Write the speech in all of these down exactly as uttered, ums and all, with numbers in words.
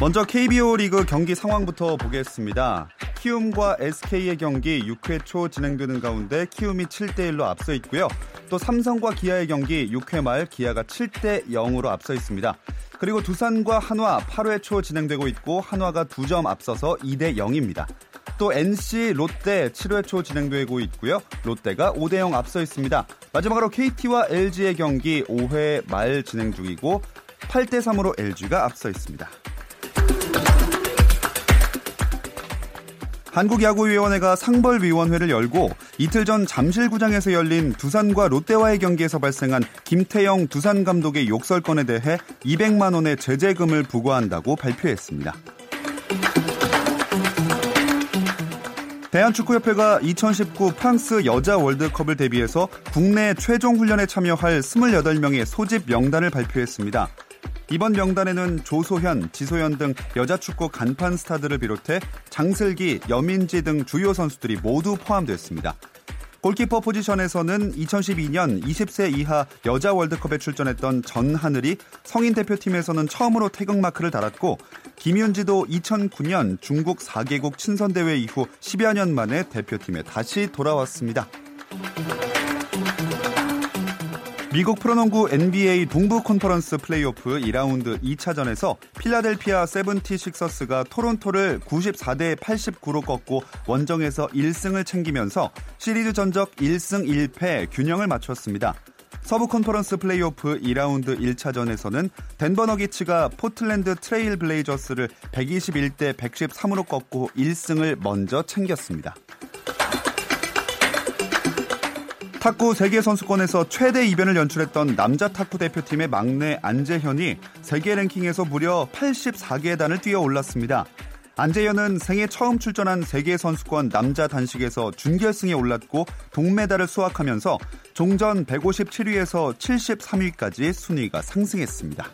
먼저 케이비오 리그 경기 상황부터 보겠습니다. 키움과 에스케이의 경기 육 회 초 진행되는 가운데 키움이 칠 대 일로 앞서 있고요. 또 삼성과 기아의 경기 육 회 말 기아가 칠 대 영으로 앞서 있습니다. 그리고 두산과 한화 팔 회 초 진행되고 있고 한화가 두 점 앞서서 이 대 영입니다. 또 엔씨 롯데 칠 회 초 진행되고 있고요. 롯데가 오 대 영 앞서 있습니다. 마지막으로 케이티와 엘지의 경기 오 회 말 진행 중이고 팔 대 삼으로 엘지가 앞서 있습니다. 한국야구위원회가 상벌위원회를 열고 이틀 전 잠실구장에서 열린 두산과 롯데와의 경기에서 발생한 김태형 두산 감독의 욕설 건에 대해 이백만 원의 제재금을 부과한다고 발표했습니다. 대한축구협회가 이천십구 프랑스 여자 월드컵을 대비해서 국내 최종 훈련에 참여할 스물여덟 명의 소집 명단을 발표했습니다. 이번 명단에는 조소현, 지소현 등 여자축구 간판 스타들을 비롯해 장슬기, 여민지 등 주요 선수들이 모두 포함됐습니다. 골키퍼 포지션에서는 이천십이 년 이십 세 이하 여자 월드컵에 출전했던 전하늘이 성인 대표팀에서는 처음으로 태극마크를 달았고 김윤지도 이천구 년 중국 사 개국 친선대회 이후 십여 년 만에 대표팀에 다시 돌아왔습니다. 미국 프로농구 엔비에이 동부 컨퍼런스 플레이오프 이 라운드 이 차전에서 필라델피아 세븐티식서스가 토론토를 구십사 대 팔십구로 꺾고 원정에서 일 승을 챙기면서 시리즈 전적 일 승 일 패 균형을 맞췄습니다. 서부 컨퍼런스 플레이오프 이 라운드 일 차전에서는 덴버 너기츠가 포틀랜드 트레일 블레이저스를 백이십일 대 백십삼으로 꺾고 일 승을 먼저 챙겼습니다. 탁구 세계선수권에서 최대 이변을 연출했던 남자 탁구 대표팀의 막내 안재현이 세계 랭킹에서 무려 팔십사 개 단을 뛰어올랐습니다. 안재현은 생애 처음 출전한 세계선수권 남자 단식에서 준결승에 올랐고 동메달을 수확하면서 종전 백오십칠 위에서 칠십삼 위까지 순위가 상승했습니다.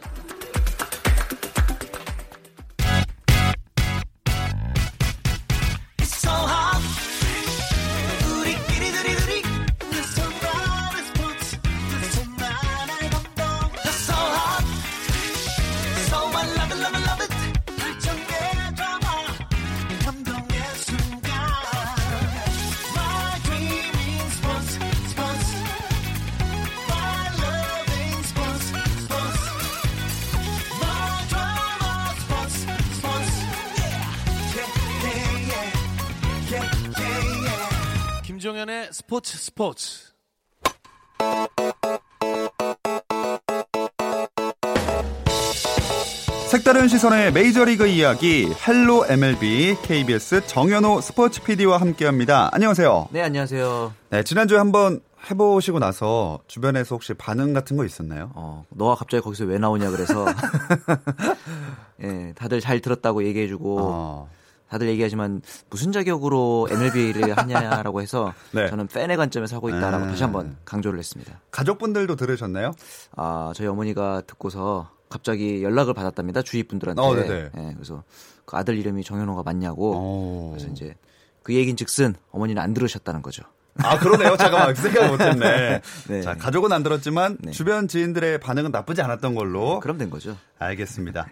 김종현의 스포츠 스포츠 색다른 시선의 메이저리그 이야기 헬로 엠엘비 케이비에스 정연호 스포츠 피디와 함께합니다. 안녕하세요. 네, 안녕하세요. 네, 지난주에 한번 해보시고 나서 주변에서 혹시 반응 같은 거 있었나요? 어, 너가 갑자기 거기서 왜 나오냐 그래서 네, 다들 잘 들었다고 얘기해주고 어. 다들 얘기하지만 무슨 자격으로 엔엘비에이를 하냐라고 해서 네. 저는 팬의 관점에서 하고 있다라고 음. 다시 한번 강조를 했습니다. 가족분들도 들으셨나요? 아, 저희 어머니가 듣고서 갑자기 연락을 받았답니다. 주위 분들한테. 어, 네, 그래서 그 아들 이름이 정현호가 맞냐고. 오. 그래서 이제 그 얘긴 즉슨 어머니는 안 들으셨다는 거죠. 아, 그러네요. 잠깐만. 생각을 못했네. 네. 자, 가족은 안 들었지만 네. 주변 지인들의 반응은 나쁘지 않았던 걸로. 네, 그럼 된 거죠. 알겠습니다.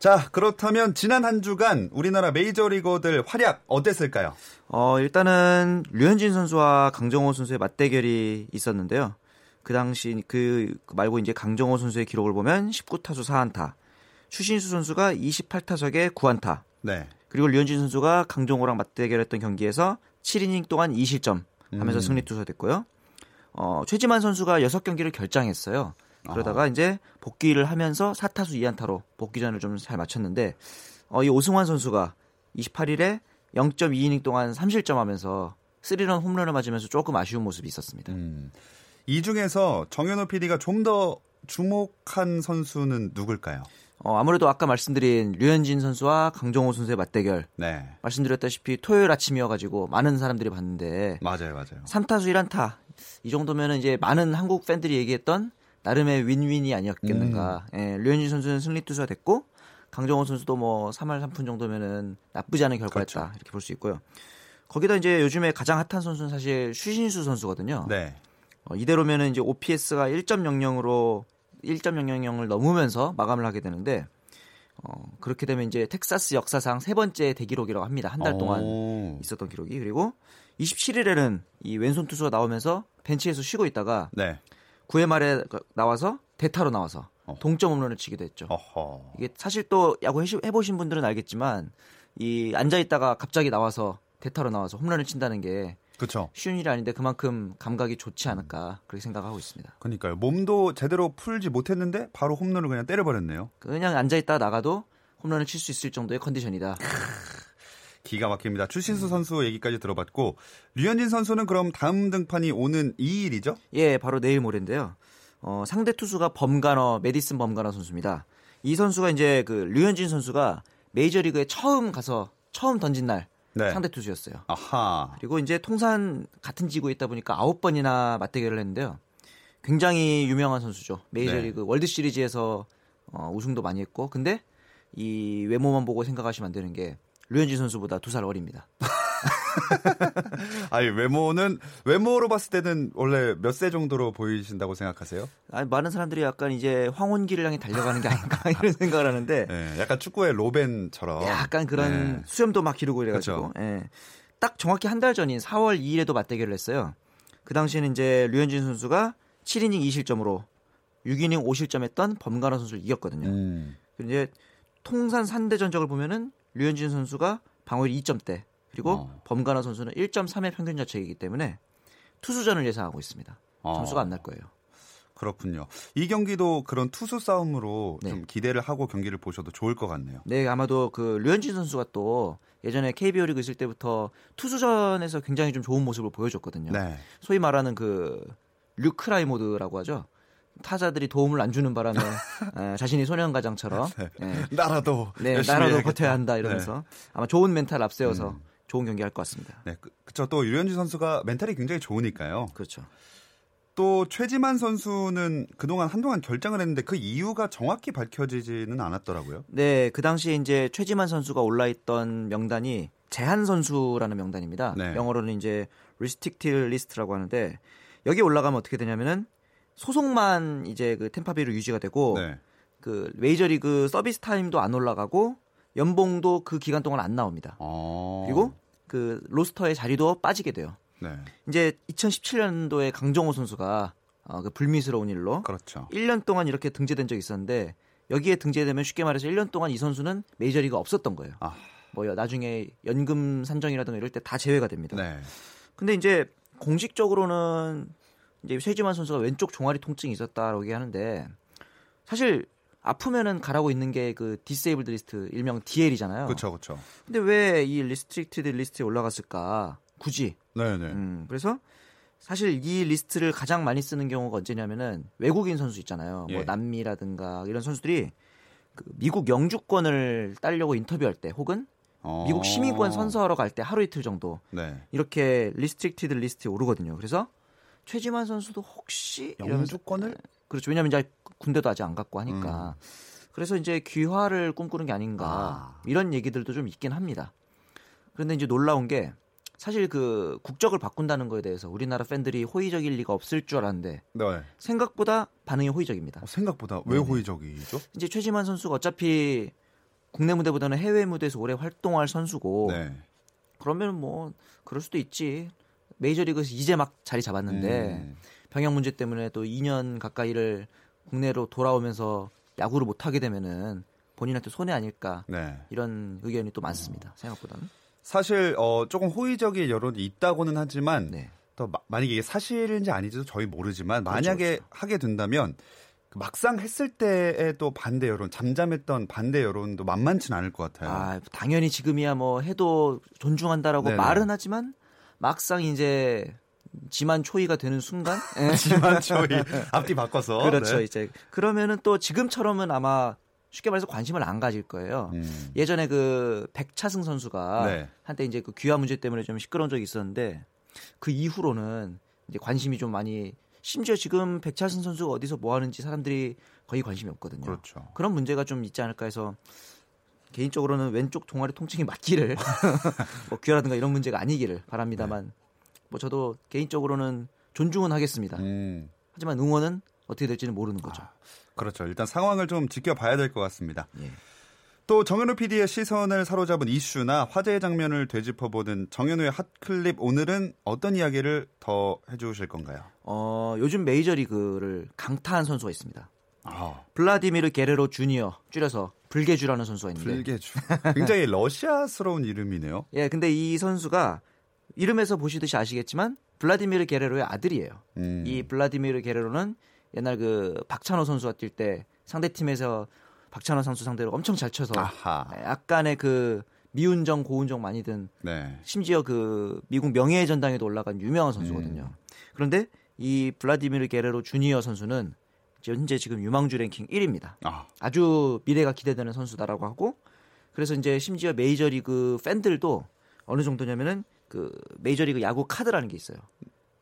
자, 그렇다면 지난 한 주간 우리나라 메이저리거들 활약 어땠을까요? 어, 일단은 류현진 선수와 강정호 선수의 맞대결이 있었는데요. 그 당시 그 말고 이제 강정호 선수의 기록을 보면 십구 타수 사 안타, 추신수 선수가 이십팔 타석에 구 안타, 네. 그리고 류현진 선수가 강정호랑 맞대결했던 경기에서 칠 이닝 동안 이 실점 하면서 음. 승리 투수가 됐고요. 어, 최지만 선수가 여섯 경기를 결장했어요. 그러다가 어. 이제 복귀를 하면서 사 타수 이 안타로 복귀전을 좀 잘 마쳤는데 어, 이 오승환 선수가 이십팔 일에 영 점 이 이닝 동안 삼 실점 하면서 삼 런 홈런을 맞으면서 조금 아쉬운 모습이 있었습니다. 음. 이 중에서 정연호 피디가 좀 더 주목한 선수는 누굴까요? 어, 아무래도 아까 말씀드린 류현진 선수와 강정호 선수의 맞대결. 네. 말씀드렸다시피 토요일 아침이어가지고 많은 사람들이 봤는데. 맞아요, 맞아요. 삼 타수 일 안타. 이 정도면은 이제 많은 한국 팬들이 얘기했던 나름의 윈윈이 아니었겠는가. 음. 예, 류현진 선수는 승리투수가 됐고, 강정호 선수도 뭐 삼 할 삼 푼 정도면은 나쁘지 않은 결과였다. 그렇죠. 이렇게 볼 수 있고요. 거기다 이제 요즘에 가장 핫한 선수는 사실 추신수 선수거든요. 네. 어, 이대로면은 이제 오피에스가 일 점 영영으로 일 점 영영영을 넘으면서 마감을 하게 되는데, 어, 그렇게 되면 이제 텍사스 역사상 세 번째 대기록이라고 합니다. 한 달 동안 오. 있었던 기록이. 그리고 이십칠 일에는 이 왼손 투수가 나오면서 벤치에서 쉬고 있다가 네. 구 회 말에 나와서 대타로 나와서 어. 동점 홈런을 치기도 했죠. 어허. 이게 사실 또 야구 해보신 분들은 알겠지만 이 앉아있다가 갑자기 나와서 대타로 나와서 홈런을 친다는 게 그렇죠. 쉬운 일이 아닌데 그만큼 감각이 좋지 않을까 그렇게 생각하고 있습니다. 그러니까요. 몸도 제대로 풀지 못했는데 바로 홈런을 그냥 때려버렸네요. 그냥 앉아있다 나가도 홈런을 칠 수 있을 정도의 컨디션이다. 기가 막힙니다. 추신수 선수 얘기까지 들어봤고 류현진 선수는 그럼 다음 등판이 오는 이 일이죠? 예, 바로 내일 모레인데요. 어, 상대 투수가 범가너, 메디슨 범가너 선수입니다. 이 선수가 이제 그 류현진 선수가 메이저리그에 처음 가서 처음 던진 날 네. 상대 투수였어요. 아하. 그리고 이제 통산 같은 지구에 있다 보니까 아홉 번이나 맞대결을 했는데요. 굉장히 유명한 선수죠. 메이저리그 네. 월드시리즈에서 어, 우승도 많이 했고 근데 이 외모만 보고 생각하시면 안 되는 게 류현진 선수보다 두 살 어립니다. 아니 외모는 외모로 봤을 때는 원래 몇 세 정도로 보이신다고 생각하세요? 아니 많은 사람들이 약간 이제 황혼기를 향해 달려가는 게 아닌가 이런 생각을 하는데, 네, 약간 축구의 로벤처럼 약간 그런 네. 수염도 막 기르고 이래가지고, 네. 딱 정확히 한 달 전인 사월 이일에도 맞대결을 했어요. 그 당시에는 이제 류현진 선수가 칠 이닝 이 실점으로 육 이닝 오 실점했던 범가나 선수를 이겼거든요. 음. 이제 통산 삼 대 전적을 보면은 류현진 선수가 방어율 이 점대. 그리고 어. 범가나 선수는 일 점 삼의 평균 자책이기 때문에 투수전을 예상하고 있습니다. 어. 점수가 안 날 거예요. 그렇군요. 이 경기도 그런 투수 싸움으로 네. 좀 기대를 하고 경기를 보셔도 좋을 것 같네요. 네, 아마도 그 류현진 선수가 또 예전에 케이비오 리그 있을 때부터 투수전에서 굉장히 좀 좋은 모습을 보여줬거든요. 네. 소위 말하는 그 류크라이 모드라고 하죠. 타자들이 도움을 안 주는 바람에 에, 자신이 소년가장처럼 에, 나라도 네, 나라도 해야겠다. 버텨야 한다 이러면서 네. 아마 좋은 멘탈 앞세워서 음. 좋은 경기할 것 같습니다. 네, 그, 그렇죠. 또 류현진 선수가 멘탈이 굉장히 좋으니까요. 그렇죠. 또 최지만 선수는 그동안 한동안 결장을 했는데 그 이유가 정확히 밝혀지지는 않았더라고요. 네, 그 당시에 이제 최지만 선수가 올라있던 명단이 제한 선수라는 명단입니다. 네. 영어로는 이제 restricted list라고 하는데 여기 올라가면 어떻게 되냐면은 소속만 이제 그 템파베이로 유지가 되고 네. 그 메이저리그 서비스 타임도 안 올라가고 연봉도 그 기간 동안 안 나옵니다. 오. 그리고 그 로스터의 자리도 빠지게 돼요. 네. 이제 이천십칠 년도에 강정호 선수가 어, 그 불미스러운 일로 그렇죠. 일 년 동안 이렇게 등재된 적이 있었는데 여기에 등재되면 쉽게 말해서 일 년 동안 이 선수는 메이저리그가 없었던 거예요. 아. 뭐 나중에 연금 산정이라든가 이럴 때 다 제외가 됩니다. 네. 근데 이제 공식적으로는 이제 최지만 선수가 왼쪽 종아리 통증이 있었다라고 얘기하는데 사실 아프면은 가라고 있는 게 그 디세이블드 리스트 일명 디엘이잖아요. 그렇죠, 그렇죠. 근데 왜 이 리스트릭티드 리스트에 올라갔을까? 굳이. 네, 네. 음, 그래서 사실 이 리스트를 가장 많이 쓰는 경우가 언제냐면은 외국인 선수 있잖아요. 예. 뭐 남미라든가 이런 선수들이 그 미국 영주권을 따려고 인터뷰할 때 혹은 어... 미국 시민권 선서하러 갈 때 하루 이틀 정도 네. 이렇게 리스트릭티드 리스트에 오르거든요. 그래서 최지만 선수도 혹시 영주권을 이런... 그렇죠. 왜냐하면 이제 군대도 아직 안 갔고 하니까. 음. 그래서 이제 귀화를 꿈꾸는 게 아닌가 아. 이런 얘기들도 좀 있긴 합니다. 그런데 이제 놀라운 게 사실 그 국적을 바꾼다는 거에 대해서 우리나라 팬들이 호의적일 리가 없을 줄 알았는데 네. 생각보다 반응이 호의적입니다. 어, 생각보다 왜 네네. 호의적이죠? 이제 최지만 선수가 어차피 국내 무대보다는 해외 무대에서 오래 활동할 선수고 네. 그러면 뭐 그럴 수도 있지. 메이저리그에서 이제 막 자리 잡았는데 음. 병역 문제 때문에 또 이 년 가까이를 국내로 돌아오면서 야구를 못하게 되면은 본인한테 손해 아닐까 네. 이런 의견이 또 많습니다. 어. 생각보다는. 사실 어, 조금 호의적인 여론이 있다고는 하지만 네. 또 마, 만약에 이게 사실인지 아닌지도 저희 모르지만 만약에 그렇죠, 그렇죠. 하게 된다면 막상 했을 때의 또 반대 여론, 잠잠했던 반대 여론도 만만치는 않을 것 같아요. 아, 당연히 지금이야 뭐 해도 존중한다라고 네네. 말은 하지만 막상 이제 지만 초이가 되는 순간 지만 초이 앞뒤 바꿔서 그렇죠. 네. 이제 그러면은 또 지금처럼은 아마 쉽게 말해서 관심을 안 가질 거예요. 음. 예전에 그 백차승 선수가 네. 한때 이제 그 귀화 문제 때문에 좀 시끄러운 적이 있었는데 그 이후로는 이제 관심이 좀 많이 심지어 지금 백차승 선수가 어디서 뭐 하는지 사람들이 거의 관심이 없거든요. 그렇죠. 그런 문제가 좀 있지 않을까 해서 개인적으로는 왼쪽 동아리 통증이 맞기를 뭐 귀화라든가 이런 문제가 아니기를 바랍니다만 네. 뭐 저도 개인적으로는 존중은 하겠습니다. 음. 하지만 응원은 어떻게 될지는 모르는 거죠. 아, 그렇죠. 일단 상황을 좀 지켜봐야 될 것 같습니다. 예. 또 정연호 피디의 시선을 사로잡은 이슈나 화제의 장면을 되짚어보는 정연호의 핫클립 오늘은 어떤 이야기를 더 해주실 건가요? 어, 요즘 메이저리그를 강타한 선수가 있습니다. 아. 블라디미르 게레로 주니어 줄여서 불개주라는 선수가 있는데 불개주 굉장히 러시아스러운 이름이네요. 예, 근데 이 선수가 이름에서 보시듯이 아시겠지만 블라디미르 게레로의 아들이에요. 음. 이 블라디미르 게레로는 옛날 그 박찬호 선수가 뛸 때 상대팀에서 박찬호 선수 상대로 엄청 잘 쳐서 아하. 약간의 그 미운정 고운정 많이 든 네. 심지어 그 미국 명예의 전당에도 올라간 유명한 선수거든요. 음. 그런데 이 블라디미르 게레로 주니어 선수는 현재 지금 유망주 랭킹 일 위입니다. 아. 아주 미래가 기대되는 선수다라고 하고 그래서 이제 심지어 메이저리그 팬들도 어느 정도냐면은 그 메이저리그 야구 카드라는 게 있어요.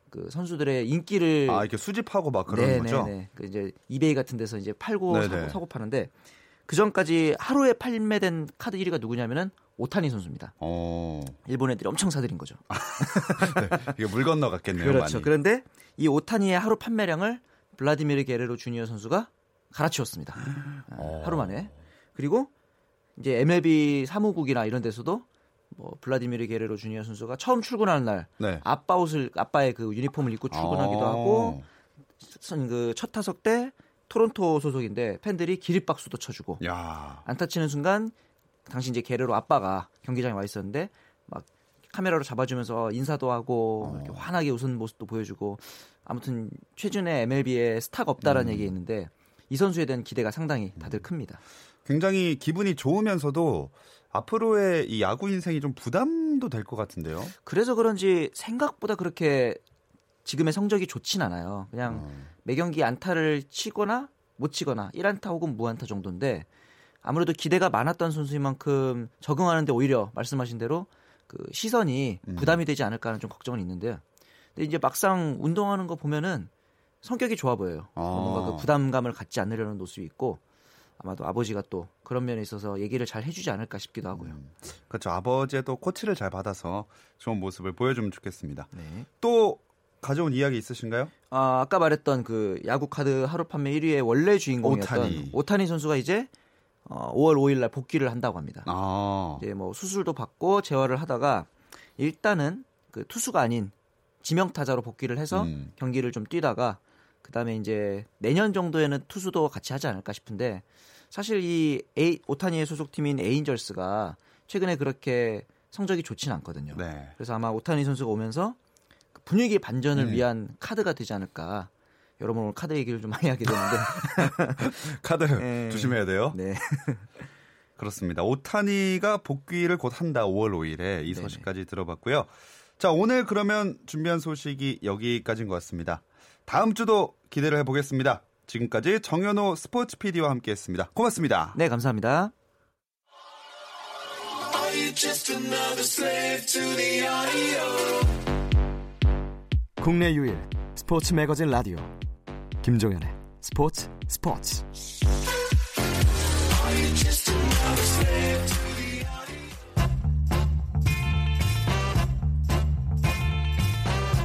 그 선수들의 인기를 아 이렇게 수집하고 막 그런 네네네. 거죠. 그 이제 이베이 같은 데서 이제 팔고 사고, 사고 파는데 그 전까지 하루에 판매된 카드 일 위가 누구냐면은 오타니 선수입니다. 오. 일본 애들이 엄청 사들인 거죠. 네, 이게 물 건너 갔겠네요. 그렇죠. 많이. 그런데 이 오타니의 하루 판매량을 블라디미르 게레로 주니어 선수가 갈아치웠습니다. 오. 하루 만에. 그리고 이제 엠엘비 사무국이나 이런 데서도 뭐 블라디미르 게레로 주니어 선수가 처음 출근하는 날 네. 아빠 옷을 아빠의 그 유니폼을 입고 출근하기도 아~ 하고 그 첫 타석 때 토론토 소속인데 팬들이 기립박수도 쳐주고 야. 안타 치는 순간 당시 이제 게레로 아빠가 경기장에 와 있었는데 막 카메라로 잡아주면서 인사도 하고 어. 이렇게 환하게 웃는 모습도 보여주고 아무튼 최근에 엠엘비에 스타가 없다라는 음. 얘기 있는데 이 선수에 대한 기대가 상당히 다들 음. 큽니다. 굉장히 기분이 좋으면서도 앞으로의 이 야구 인생이 좀 부담도 될 것 같은데요. 그래서 그런지 생각보다 그렇게 지금의 성적이 좋진 않아요. 그냥 음. 매경기 안타를 치거나 못 치거나 일 안타 혹은 무안타 정도인데 아무래도 기대가 많았던 선수인 만큼 적응하는데 오히려 말씀하신 대로 그 시선이 부담이 되지 않을까 하는 좀 걱정은 있는데요. 근데 이제 막상 운동하는 거 보면은 성격이 좋아 보여요. 아. 뭔가 그 부담감을 갖지 않으려는 모습이 있고 아마도 아버지가 또 그런 면에 있어서 얘기를 잘 해주지 않을까 싶기도 하고요. 음, 그렇죠. 아버지의 또 코치를 잘 받아서 좋은 모습을 보여주면 좋겠습니다. 네. 또 가져온 이야기 있으신가요? 아, 아까 말했던 그 야구 카드 하루 판매 일 위의 원래 주인공이었던 오타니, 오타니 선수가 이제 어, 오월 오일 날 복귀를 한다고 합니다. 아. 이제 뭐 수술도 받고 재활을 하다가 일단은 그 투수가 아닌 지명타자로 복귀를 해서 음. 경기를 좀 뛰다가 그다음에 이제 내년 정도에는 투수도 같이 하지 않을까 싶은데 사실 이 에이, 오타니의 소속팀인 에인절스가 최근에 그렇게 성적이 좋지는 않거든요. 네. 그래서 아마 오타니 선수가 오면서 분위기 반전을 네. 위한 카드가 되지 않을까. 여러분 오늘 카드 얘기를 좀 많이 하게 되는데 카드 네. 조심해야 돼요. 네. 그렇습니다. 오타니가 복귀를 곧 한다. 오월 오일에 이 소식까지 네네. 들어봤고요. 자 오늘 그러면 준비한 소식이 여기까지인 것 같습니다. 다음 주도 기대를 해보겠습니다. 지금까지 정연호 스포츠 피디와 함께했습니다. 고맙습니다. 네, 감사합니다. 국내 유일 스포츠 매거진 라디오 김종현의 스포츠 스포츠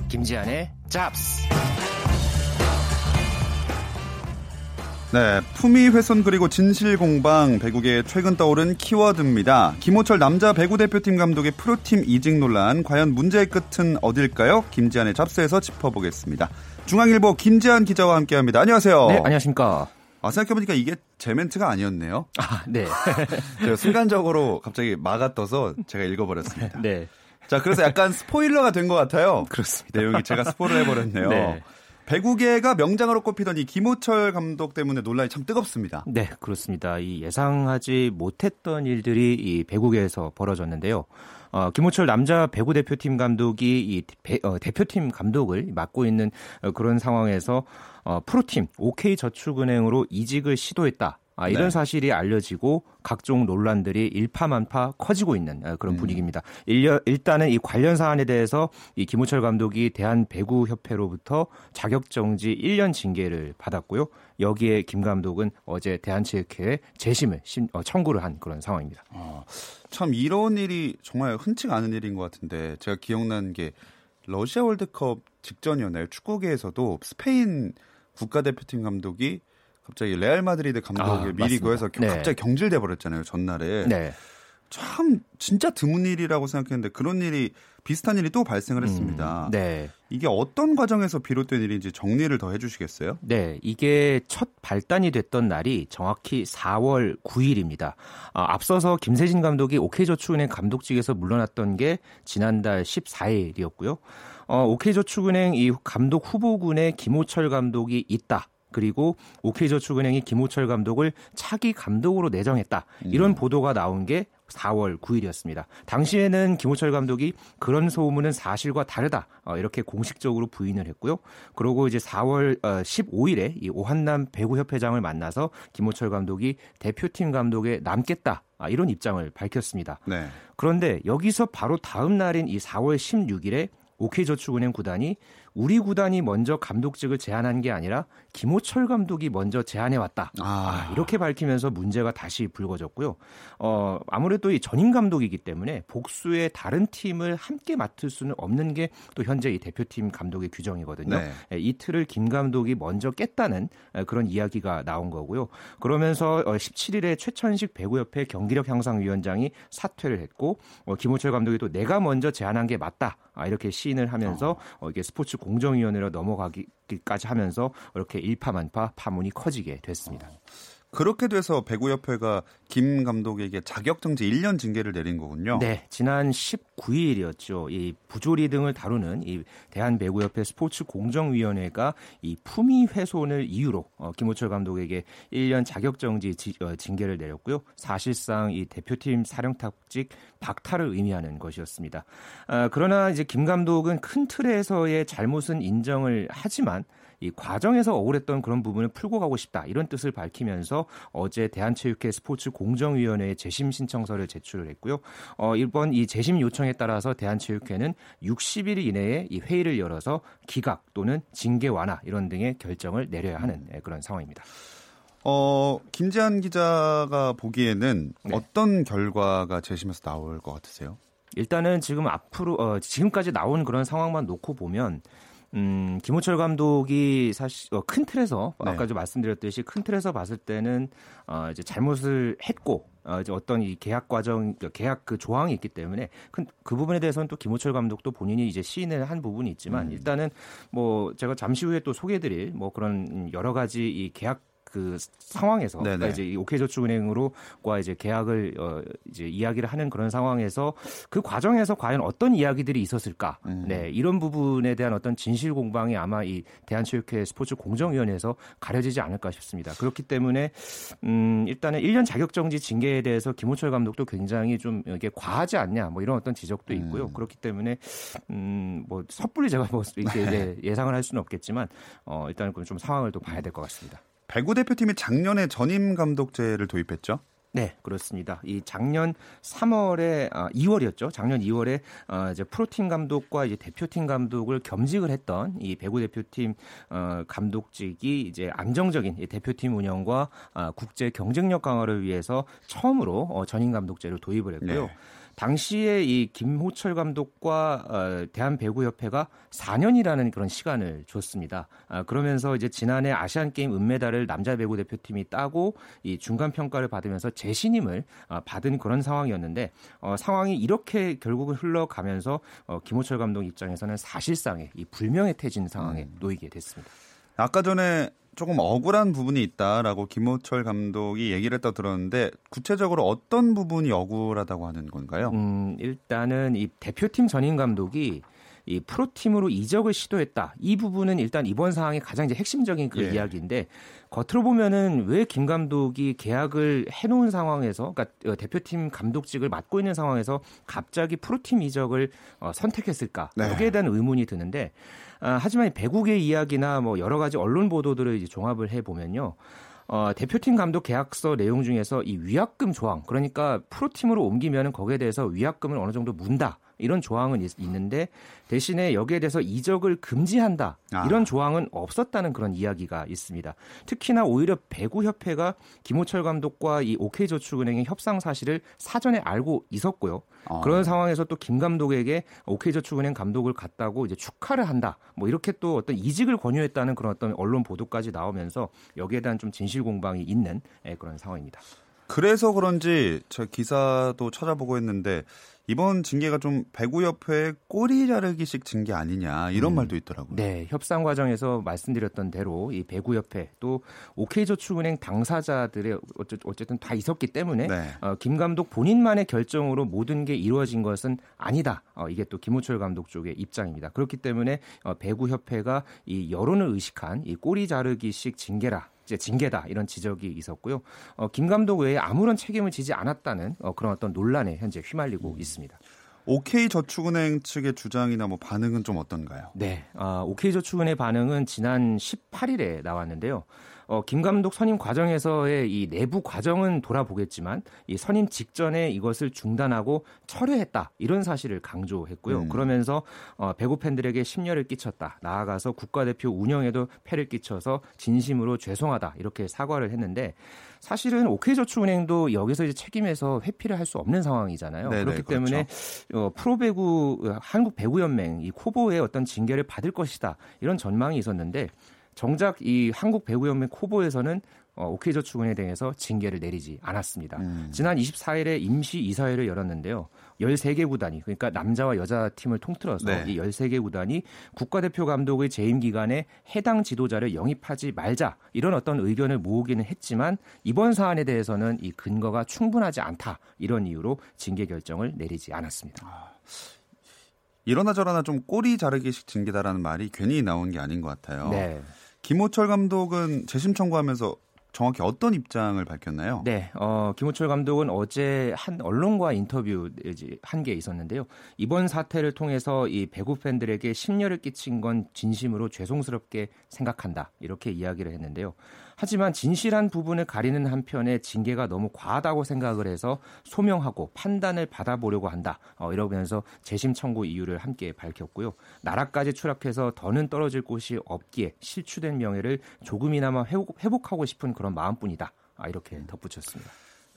김지한의 잡스. 네, 품위 훼손 그리고 진실 공방 배구계에 최근 떠오른 키워드입니다. 김호철 남자 배구 대표팀 감독의 프로팀 이직 논란 과연 문제의 끝은 어딜까요? 김지한의 잡스에서 짚어보겠습니다. 중앙일보 김지한 기자와 함께합니다. 안녕하세요. 네, 안녕하십니까. 아, 생각해보니까 이게 제 멘트가 아니었네요. 아, 네. 제가 순간적으로 갑자기 막아 떠서 제가 읽어버렸습니다. 네. 자, 그래서 약간 스포일러가 된 것 같아요. 그렇습니다. 내용이 제가 스포를 해버렸네요. 네. 배구계가 명장으로 꼽히던 이 김호철 감독 때문에 논란이 참 뜨겁습니다. 네, 그렇습니다. 이 예상하지 못했던 일들이 이 배구계에서 벌어졌는데요. 어, 김호철 남자 배구 대표팀 감독이 이 배, 어, 대표팀 감독을 맡고 있는 어, 그런 상황에서 어, 프로팀 OK 저축은행으로 이직을 시도했다. 아, 이런 네. 사실이 알려지고 각종 논란들이 일파만파 커지고 있는 그런 음. 분위기입니다. 일려, 일단은 이 관련 사안에 대해서 이 김호철 감독이 대한배구협회로부터 자격정지 일 년 징계를 받았고요. 여기에 김 감독은 어제 대한체육회에 재심을 심, 어, 청구를 한 그런 상황입니다. 아, 참 이런 일이 정말 흔치가 않은 일인 것 같은데 제가 기억난 게 러시아 월드컵 직전이었나요? 축구계에서도 스페인 국가대표팀 감독이 갑자기 레알 마드리드 감독이 아, 미리 구해서 네. 갑자기 경질돼 버렸잖아요. 전날에. 네. 참 진짜 드문 일이라고 생각했는데 그런 일이 비슷한 일이 또 발생을 했습니다. 음, 네. 이게 어떤 과정에서 비롯된 일인지 정리를 더 해주시겠어요? 네, 이게 첫 발단이 됐던 날이 정확히 사월 구일입니다. 아, 앞서서 김세진 감독이 오케이저축은행 감독직에서 물러났던 게 지난달 십사일이었고요. 어, 오케이저축은행 이 감독 후보군에 김호철 감독이 있다. 그리고 오케이저축은행이 김호철 감독을 차기 감독으로 내정했다. 이런 보도가 나온 게 사월 구일이었습니다. 당시에는 김호철 감독이 그런 소문은 사실과 다르다. 이렇게 공식적으로 부인을 했고요. 그리고 이제 사월 십오일에 이 오한남 배구협회장을 만나서 김호철 감독이 대표팀 감독에 남겠다. 이런 입장을 밝혔습니다. 네. 그런데 여기서 바로 다음 날인 이 사월 십육일에 오케이저축은행 구단이 우리 구단이 먼저 감독직을 제안한 게 아니라 김호철 감독이 먼저 제안해왔다. 아. 아, 이렇게 밝히면서 문제가 다시 불거졌고요. 어, 아무래도 이 전임 감독이기 때문에 복수의 다른 팀을 함께 맡을 수는 없는 게 또 현재 이 대표팀 감독의 규정이거든요. 네. 이 틀을 김 감독이 먼저 깼다는 그런 이야기가 나온 거고요. 그러면서 십칠일에 최천식 배구협회 경기력 향상위원장이 사퇴를 했고 어, 김호철 감독이 또 내가 먼저 제안한 게 맞다. 아, 이렇게 시인을 하면서 어, 이게 스포츠 공정위원회로 넘어가기까지 하면서 이렇게 일파만파 파문이 커지게 됐습니다. 그렇게 돼서 배구협회가 김 감독에게 자격정지 일 년 징계를 내린 거군요. 네, 지난 십구일이었죠. 이 부조리 등을 다루는 이 대한배구협회 스포츠 공정위원회가 이 품위 훼손을 이유로 어, 김호철 감독에게 일 년 자격정지 지, 어, 징계를 내렸고요. 사실상 이 대표팀 사령탑직 박탈을 의미하는 것이었습니다. 아, 그러나 이제 김 감독은 큰 틀에서의 잘못은 인정을 하지만 이 과정에서 억울했던 그런 부분을 풀고 가고 싶다. 이런 뜻을 밝히면서 어제 대한체육회 스포츠 공정위원회에 재심 신청서를 제출을 했고요. 어, 이번 이 재심 요청에 따라서 대한체육회는 육십일 이내에 이 회의를 열어서 기각 또는 징계 완화 이런 등의 결정을 내려야 하는 그런 상황입니다. 어, 김지한 기자가 보기에는 네. 어떤 결과가 재심에서 나올 것 같으세요? 일단은 지금 앞으로 어, 지금까지 나온 그런 상황만 놓고 보면 음, 김호철 감독이 사실 어, 큰 틀에서 네. 아까도 말씀드렸듯이 큰 틀에서 봤을 때는 어, 이제 잘못을 했고 어, 이제 어떤 이 계약 과정 계약 그 조항이 있기 때문에 그, 그 부분에 대해서는 또 김호철 감독도 본인이 이제 시인을 한 부분이 있지만 음. 일단은 뭐 제가 잠시 후에 또 소개해드릴 뭐 그런 여러 가지 이 계약 그 상황에서 그러니까 이제 오케이저축은행으로과 이제 계약을 어 이제 이야기를 하는 그런 상황에서 그 과정에서 과연 어떤 이야기들이 있었을까? 음. 네, 이런 부분에 대한 어떤 진실 공방이 아마 이 대한체육회 스포츠 공정위원회에서 가려지지 않을까 싶습니다. 그렇기 때문에 음 일단은 일 년 자격정지 징계에 대해서 김호철 감독도 굉장히 좀 이게 과하지 않냐? 뭐 이런 어떤 지적도 있고요. 음. 그렇기 때문에 음 뭐 섣불리 제가 뭐 이렇게 네, 예상을 할 수는 없겠지만 어 일단은 좀 상황을 또 봐야 될 것 같습니다. 배구 대표팀이 작년에 전임 감독제를 도입했죠? 네, 그렇습니다. 이 작년 삼월에 아, 이월이었죠. 작년 이월에 어, 이제 프로팀 감독과 이제 대표팀 감독을 겸직을 했던 이 배구 대표팀 어, 감독직이 이제 안정적인 이 대표팀 운영과 아, 국제 경쟁력 강화를 위해서 처음으로 어, 전임 감독제를 도입을 했고요. 네. 당시에 이 김호철 감독과 어, 대한배구협회가 사년이라는 그런 시간을 줬습니다. 아, 그러면서 이제 지난해 아시안게임 은메달을 남자 배구 대표팀이 따고 이 중간 평가를 받으면서 재신임을 아, 받은 그런 상황이었는데 어, 상황이 이렇게 결국은 흘러가면서 어, 김호철 감독 입장에서는 사실상의 이 불명예 퇴진 상황에 음. 놓이게 됐습니다. 아까 전에 조금 억울한 부분이 있다라고 김호철 감독이 얘기를 했다 들었는데 구체적으로 어떤 부분이 억울하다고 하는 건가요? 음, 일단은 이 대표팀 전임 감독이 이 프로팀으로 이적을 시도했다. 이 부분은 일단 이번 사항의 가장 이제 핵심적인 그 예. 이야기인데 겉으로 보면은 왜 김 감독이 계약을 해놓은 상황에서, 그러니까 대표팀 감독직을 맡고 있는 상황에서 갑자기 프로팀 이적을 어, 선택했을까? 네. 여기에 대한 의문이 드는데 아, 하지만 배구계 이야기나 뭐 여러 가지 언론 보도들을 이제 종합을 해 보면요. 어, 대표팀 감독 계약서 내용 중에서 이 위약금 조항, 그러니까 프로팀으로 옮기면은 거기에 대해서 위약금을 어느 정도 문다. 이런 조항은 있, 있는데 대신에 여기에 대해서 이적을 금지한다. 아. 이런 조항은 없었다는 그런 이야기가 있습니다. 특히나 오히려 배구협회가 김호철 감독과 이 OK 저축은행의 협상 사실을 사전에 알고 있었고요. 아. 그런 상황에서 또 김 감독에게 OK 저축은행 감독을 갔다고 이제 축하를 한다. 뭐 이렇게 또 어떤 이직을 권유했다는 그런 어떤 언론 보도까지 나오면서 여기에 대한 좀 진실 공방이 있는 그런 상황입니다. 그래서 그런지 제가 기사도 찾아보고 했는데 이번 징계가 좀 배구협회의 꼬리 자르기식 징계 아니냐 이런 음, 말도 있더라고요. 네. 협상 과정에서 말씀드렸던 대로 이 배구협회 또 오케이저축은행 당사자들의 어쨌든 다 있었기 때문에 네. 어, 김 감독 본인만의 결정으로 모든 게 이루어진 것은 아니다. 어, 이게 또 김호철 감독 쪽의 입장입니다. 그렇기 때문에 어, 배구협회가 이 여론을 의식한 이 꼬리 자르기식 징계라. 징계다 이런 지적이 있었고요. 어, 김 감독 외에 아무런 책임을 지지 않았다는 어, 그런 어떤 논란에 현재 휘말리고 음. 있습니다. 오케이저축은행 측의 주장이나 뭐 반응은 좀 어떤가요? 네, 어, 오케이저축은행 반응은 지난 십팔 일에 나왔는데요. 어, 김 감독 선임 과정에서의 이 내부 과정은 돌아보겠지만 이 선임 직전에 이것을 중단하고 철회했다 이런 사실을 강조했고요. 음. 그러면서 어, 배구 팬들에게 심려를 끼쳤다. 나아가서 국가대표 운영에도 폐를 끼쳐서 진심으로 죄송하다 이렇게 사과를 했는데 사실은 오케이저축은행도 여기서 이제 책임에서 회피를 할 수 없는 상황이잖아요. 네네, 그렇기 그렇죠. 때문에 어, 프로배구 한국배구연맹 이 코보의 어떤 징계를 받을 것이다 이런 전망이 있었는데. 정작 이 한국배구연맹 코보에서는 어, 오케이저축은행에 대해서 징계를 내리지 않았습니다. 음. 지난 이십사 일에 임시이사회를 열었는데요. 열세 개 구단이, 그러니까 남자와 여자 팀을 통틀어서 네. 이 열세 개 구단이 국가대표 감독의 재임 기간에 해당 지도자를 영입하지 말자 이런 어떤 의견을 모으기는 했지만 이번 사안에 대해서는 이 근거가 충분하지 않다 이런 이유로 징계 결정을 내리지 않았습니다. 아. 이러나 저러나 좀 꼬리 자르기식 징계다라는 말이 괜히 나온 게 아닌 것 같아요. 네. 김호철 감독은 재심 청구하면서 정확히 어떤 입장을 밝혔나요? 네, 어, 김호철 감독은 어제 한 언론과 인터뷰 한 게 있었는데요. 이번 사태를 통해서 이 배구 팬들에게 심려를 끼친 건 진심으로 죄송스럽게 생각한다 이렇게 이야기를 했는데요. 하지만 진실한 부분을 가리는 한편에 징계가 너무 과하다고 생각을 해서 소명하고 판단을 받아보려고 한다. 어, 이러면서 재심 청구 이유를 함께 밝혔고요. 나라까지 추락해서 더는 떨어질 곳이 없기에 실추된 명예를 조금이나마 회복, 회복하고 싶은 그런 마음뿐이다. 아, 이렇게 덧붙였습니다.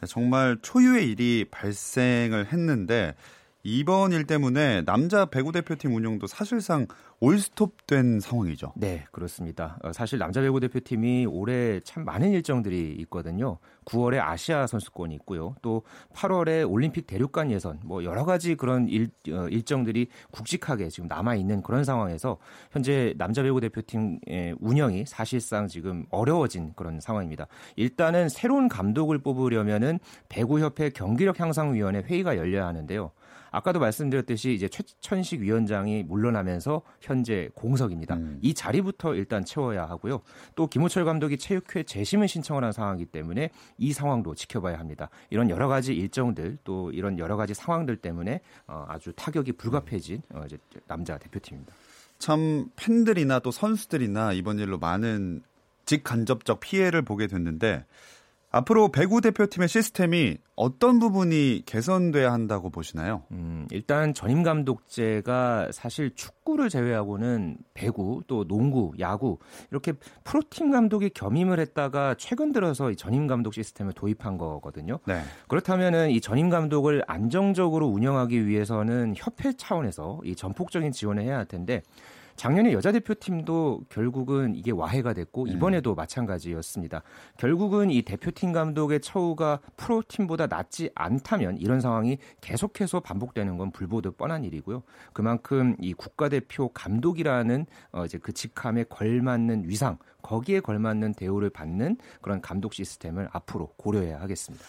정말 초유의 일이 발생을 했는데 이번 일 때문에 남자 배구 대표팀 운영도 사실상 올스톱된 상황이죠. 네, 그렇습니다. 사실 남자 배구 대표팀이 올해 참 많은 일정들이 있거든요. 구월에 아시아 선수권이 있고요. 또 팔월에 올림픽 대륙간 예선, 뭐 여러 가지 그런 일, 일정들이 굵직하게 지금 남아 있는 그런 상황에서 현재 남자 배구 대표팀의 운영이 사실상 지금 어려워진 그런 상황입니다. 일단은 새로운 감독을 뽑으려면은 배구협회 경기력 향상위원회 회의가 열려야 하는데요. 아까도 말씀드렸듯이 이제 최천식 위원장이 물러나면서 현재 공석입니다. 음. 이 자리부터 일단 채워야 하고요. 또 김호철 감독이 체육회 재심을 신청을 한 상황이기 때문에 이 상황도 지켜봐야 합니다. 이런 여러 가지 일정들 또 이런 여러 가지 상황들 때문에 아주 타격이 불가피해진 이제 남자 대표팀입니다. 참 팬들이나 또 선수들이나 이번 일로 많은 직간접적 피해를 보게 됐는데 앞으로 배구 대표팀의 시스템이 어떤 부분이 개선돼야 한다고 보시나요? 음, 일단 전임 감독제가 사실 축구를 제외하고는 배구 또 농구, 야구 이렇게 프로팀 감독이 겸임을 했다가 최근 들어서 이 전임 감독 시스템을 도입한 거거든요. 네. 그렇다면은 이 전임 감독을 안정적으로 운영하기 위해서는 협회 차원에서 이 전폭적인 지원을 해야 할 텐데 작년에 여자 대표팀도 결국은 이게 와해가 됐고 이번에도 음. 마찬가지였습니다. 결국은 이 대표팀 감독의 처우가 프로팀보다 낫지 않다면 이런 상황이 계속해서 반복되는 건 불보듯 뻔한 일이고요. 그만큼 이 국가대표 감독이라는 어 이제 그 직함에 걸맞는 위상, 거기에 걸맞는 대우를 받는 그런 감독 시스템을 앞으로 고려해야 하겠습니다.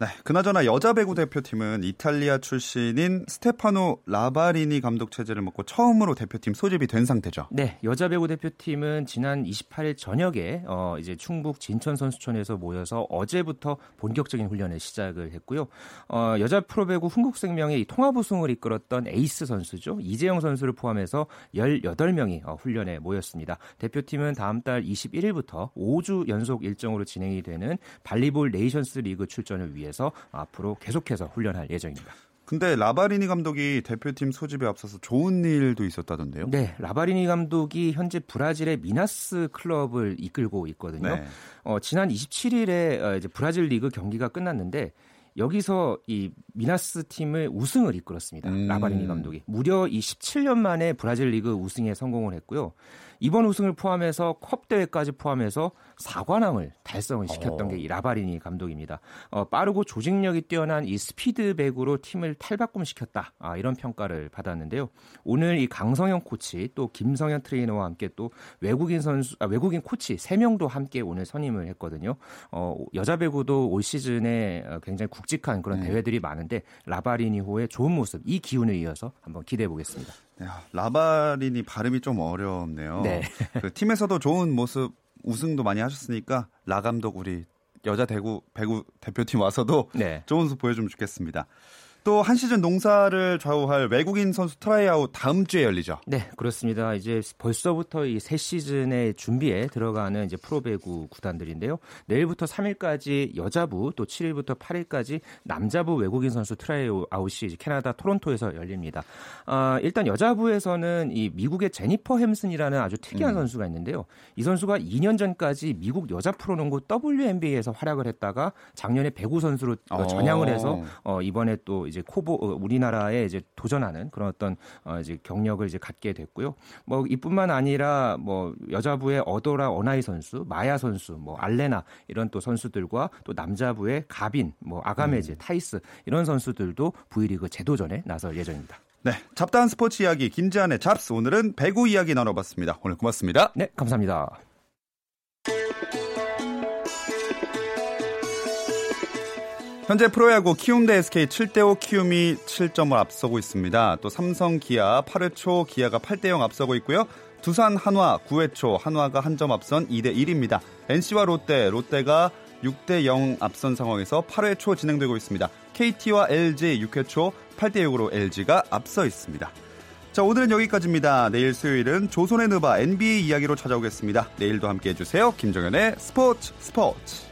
네, 그나저나 여자 배구 대표팀은 이탈리아 출신인 스테파노 라바리니 감독 체제를 맡고 처음으로 대표팀 소집이 된 상태죠. 네, 여자 배구 대표팀은 지난 이십팔일 저녁에 어, 이제 충북 진천 선수촌에서 모여서 어제부터 본격적인 훈련을 시작을 했고요. 어, 여자 프로배구 흥국생명의 통합 우승을 이끌었던 에이스 선수죠, 이재영 선수를 포함해서 열여덟 명이 어, 훈련에 모였습니다. 대표팀은 다음 달 이십일일부터 오 주 연속 일정으로 진행이 되는 발리볼 네이션스 리그 출전을 위해 해서 앞으로 계속해서 훈련할 예정입니다. 근데 라바리니 감독이 대표팀 소집에 앞서서 좋은 일도 있었다던데요? 네, 라바리니 감독이 현재 브라질의 미나스 클럽을 이끌고 있거든요. 네. 어, 지난 이십칠일에 이제 브라질 리그 경기가 끝났는데 여기서 이 미나스 팀의 우승을 이끌었습니다. 음. 라바리니 감독이. 무려 이 십칠 년 만에 브라질 리그 우승에 성공을 했고요. 이번 우승을 포함해서 컵 대회까지 포함해서 사관왕을 달성을 시켰던 어. 게 이 라바리니 감독입니다. 어, 빠르고 조직력이 뛰어난 이 스피드 백으로 팀을 탈바꿈시켰다. 아, 이런 평가를 받았는데요. 오늘 이 강성현 코치 또 김정현 트레이너와 함께 또 외국인 선수 아, 외국인 코치 세 명도 함께 오늘 선임을 했거든요. 어, 여자 배구도 올 시즌에 굉장히 굵직한 그런 네. 대회들이 많은데 라바리니호의 좋은 모습, 이 기운에 이어서 한번 기대해 보겠습니다. 야, 라바리니 발음이 좀 어렵네요. 네. 그 팀에서도 좋은 모습, 우승도 많이 하셨으니까 라 감독 우리 여자 대구 배구 대표팀 와서도 네. 좋은 모습 보여주면 좋겠습니다. 또 한 시즌 농사를 좌우할 외국인 선수 트라이아웃 다음 주에 열리죠. 네, 그렇습니다. 이제 벌써부터 이 새 시즌의 준비에 들어가는 이제 프로배구 구단들인데요. 내일부터 삼일까지 여자부, 또 칠일부터 팔일까지 남자부 외국인 선수 트라이아웃이 캐나다 토론토에서 열립니다. 아, 일단 여자부에서는 이 미국의 제니퍼 햄슨이라는 아주 특이한 음. 선수가 있는데요. 이 선수가 이 년 전까지 미국 여자 프로농구 더블유엔비에이에서 활약을 했다가 작년에 배구 선수로 어. 전향을 해서 어, 이번에 또 이제 코보 우리나라에 이제 도전하는 그런 어떤 어, 이제 경력을 이제 갖게 됐고요. 뭐 이뿐만 아니라 뭐 여자부의 어도라 어나이 선수, 마야 선수, 뭐 알레나 이런 또 선수들과 또 남자부의 가빈, 뭐 아가메즈, 음. 타이스 이런 선수들도 V리그 재도전에 나설 예정입니다. 네, 잡다한 스포츠 이야기 김지한의 잡스, 오늘은 배구 이야기 나눠봤습니다. 오늘 고맙습니다. 네, 감사합니다. 현재 프로야구 키움 대 에스케이 칠 대 오, 키움이 칠 점을 앞서고 있습니다. 또 삼성, 기아 팔 회 초 기아가 팔 대 영 앞서고 있고요. 두산, 한화 구 회 초 한화가 한 점 앞선 이 대 일입니다. 엔씨와 롯데, 롯데가 육 대 영 앞선 상황에서 팔 회 초 진행되고 있습니다. 케이티와 엘지 육 회 초 팔 대 육으로 엘지가 앞서 있습니다. 자, 오늘은 여기까지입니다. 내일 수요일은 조선의 누바 엔비에이 이야기로 찾아오겠습니다. 내일도 함께해 주세요. 김정현의 스포츠 스포츠.